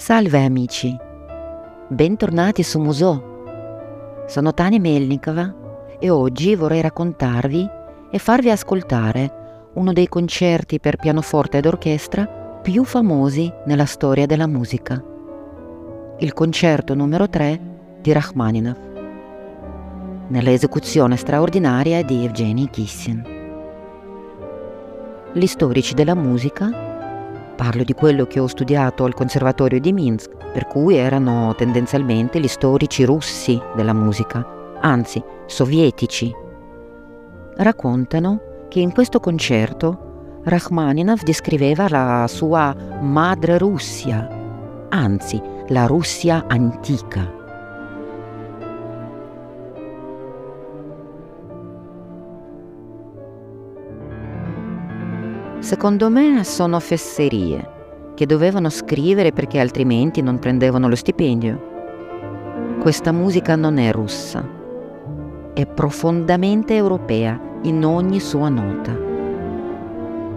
Salve amici, bentornati su MUSò. Sono Tania Melnikova e oggi vorrei raccontarvi e farvi ascoltare uno dei concerti per pianoforte ed orchestra più famosi nella storia della musica. Il concerto numero 3 di Rachmaninoff, nell'esecuzione straordinaria di Evgeny Kissin. Gli storici della musica, parlo di quello che ho studiato al Conservatorio di Minsk, per cui erano tendenzialmente gli storici russi della musica, anzi sovietici, raccontano che in questo concerto Rachmaninoff descriveva la sua madre Russia, anzi la Russia antica. Secondo me sono fesserie che dovevano scrivere perché altrimenti non prendevano lo stipendio. Questa musica non è russa, è profondamente europea in ogni sua nota.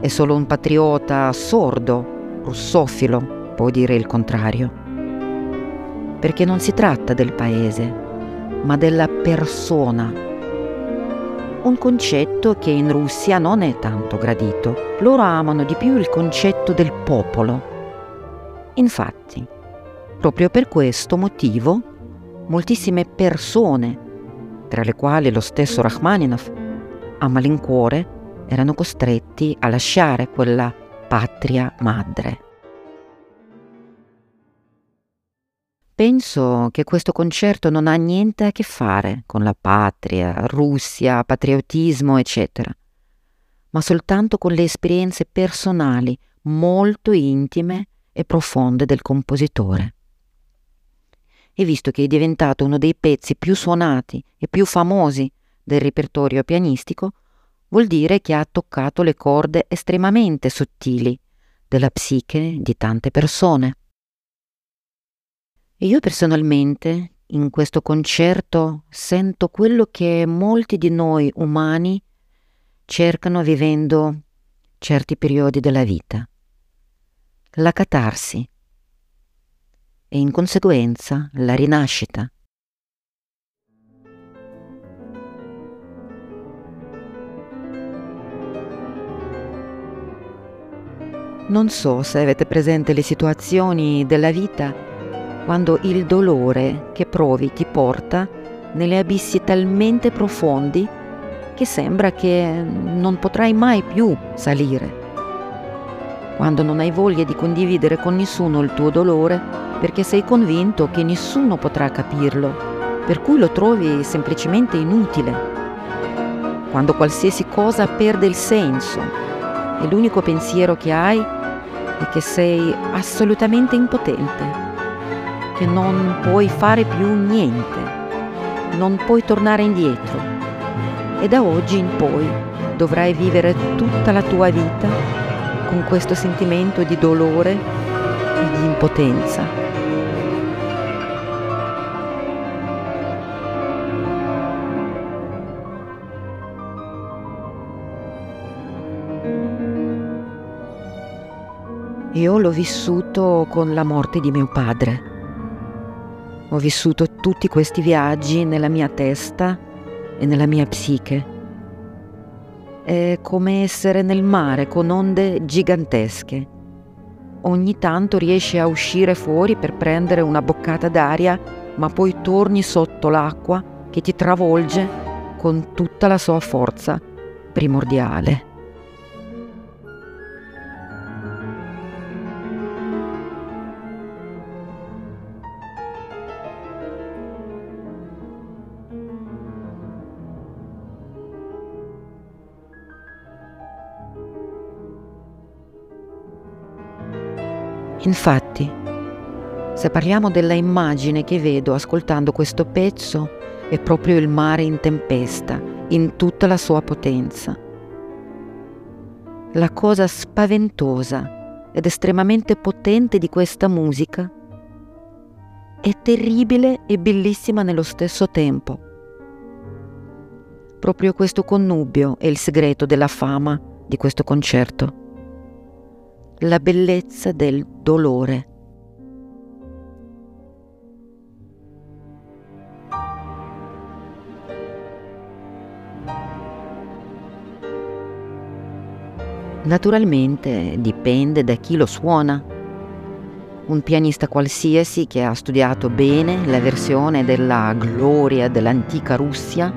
È solo un patriota sordo, russofilo, può dire il contrario. Perché non si tratta del paese, ma della persona. Un concetto che in Russia non è tanto gradito. Loro amano di più il concetto del popolo. Infatti, proprio per questo motivo, moltissime persone, tra le quali lo stesso Rachmaninoff, a malincuore erano costretti a lasciare quella patria madre. Penso che questo concerto non ha niente a che fare con la patria, Russia, patriottismo, eccetera, ma soltanto con le esperienze personali molto intime e profonde del compositore. E visto che è diventato uno dei pezzi più suonati e più famosi del repertorio pianistico, vuol dire che ha toccato le corde estremamente sottili della psiche di tante persone. Io personalmente in questo concerto sento quello che molti di noi umani cercano vivendo certi periodi della vita, la catarsi e in conseguenza la rinascita. Non so se avete presente le situazioni della vita quando il dolore che provi ti porta nelle abissi talmente profondi che sembra che non potrai mai più salire. Quando non hai voglia di condividere con nessuno il tuo dolore perché sei convinto che nessuno potrà capirlo, per cui lo trovi semplicemente inutile. Quando qualsiasi cosa perde il senso e l'unico pensiero che hai è che sei assolutamente impotente, che non puoi fare più niente, non puoi tornare indietro e da oggi in poi dovrai vivere tutta la tua vita con questo sentimento di dolore e di impotenza. Io l'ho vissuto con la morte di mio padre. Ho vissuto tutti questi viaggi nella mia testa e nella mia psiche. È come essere nel mare con onde gigantesche. Ogni tanto riesci a uscire fuori per prendere una boccata d'aria, ma poi torni sotto l'acqua che ti travolge con tutta la sua forza primordiale. Infatti, se parliamo della immagine che vedo ascoltando questo pezzo, è proprio il mare in tempesta, in tutta la sua potenza. La cosa spaventosa ed estremamente potente di questa musica è terribile e bellissima nello stesso tempo. Proprio questo connubio è il segreto della fama di questo concerto. La bellezza del dolore. Naturalmente dipende da chi lo suona. Un pianista qualsiasi che ha studiato bene la versione della gloria dell'antica Russia,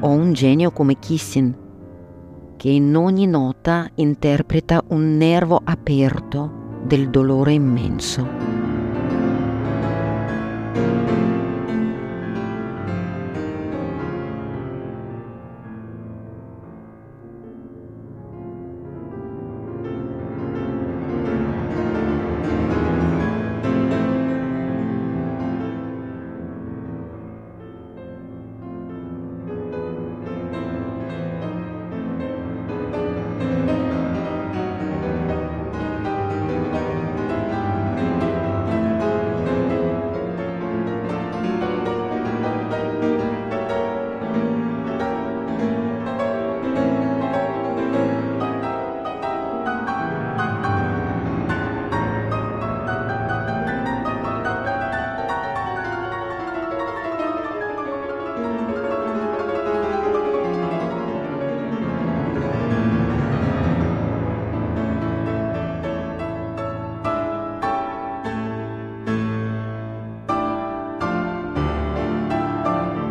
o un genio come Kissin, che in ogni nota interpreta un nervo aperto del dolore immenso.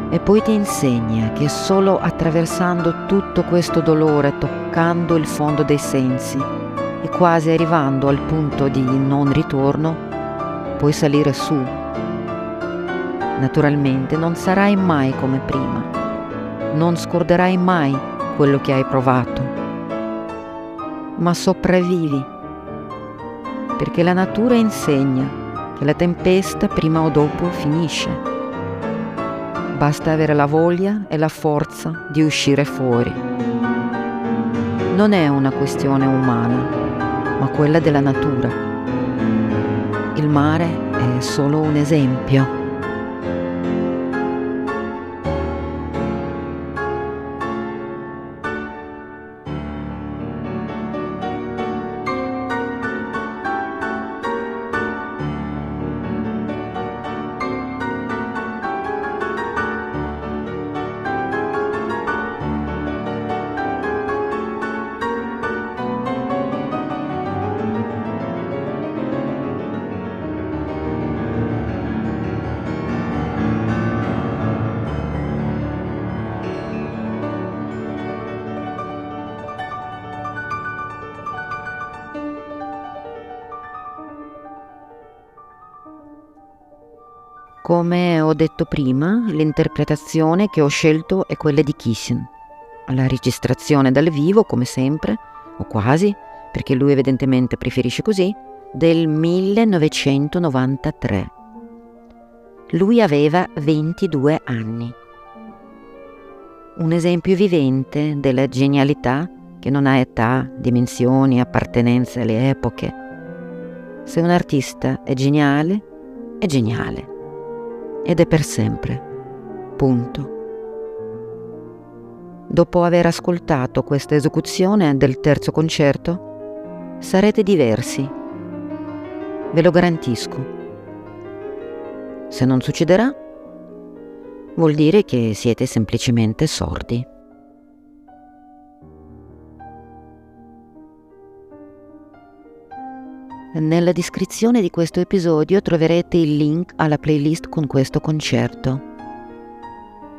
E poi ti insegna che solo attraversando tutto questo dolore, toccando il fondo dei sensi e quasi arrivando al punto di non ritorno, puoi salire su. Naturalmente non sarai mai come prima, non scorderai mai quello che hai provato, ma sopravvivi, perché la natura insegna che la tempesta prima o dopo finisce. Basta avere la voglia e la forza di uscire fuori. Non è una questione umana, ma quella della natura. Il mare è solo un esempio. Come ho detto prima, l'interpretazione che ho scelto è quella di Kissin. La registrazione dal vivo, come sempre, o quasi, perché lui evidentemente preferisce così, del 1993. Lui aveva 22 anni. Un esempio vivente della genialità che non ha età, dimensioni, appartenenze alle epoche. Se un artista è geniale, è geniale. Ed è per sempre. Punto. Dopo aver ascoltato questa esecuzione del terzo concerto, sarete diversi. Ve lo garantisco. Se non succederà, vuol dire che siete semplicemente sordi. Nella descrizione di questo episodio troverete il link alla playlist con questo concerto.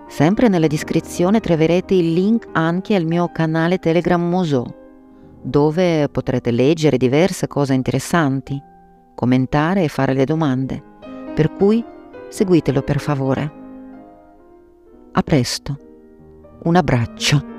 Sempre nella descrizione troverete il link anche al mio canale Telegram MUSò, dove potrete leggere diverse cose interessanti, commentare e fare le domande, per cui seguitelo per favore. A presto, un abbraccio.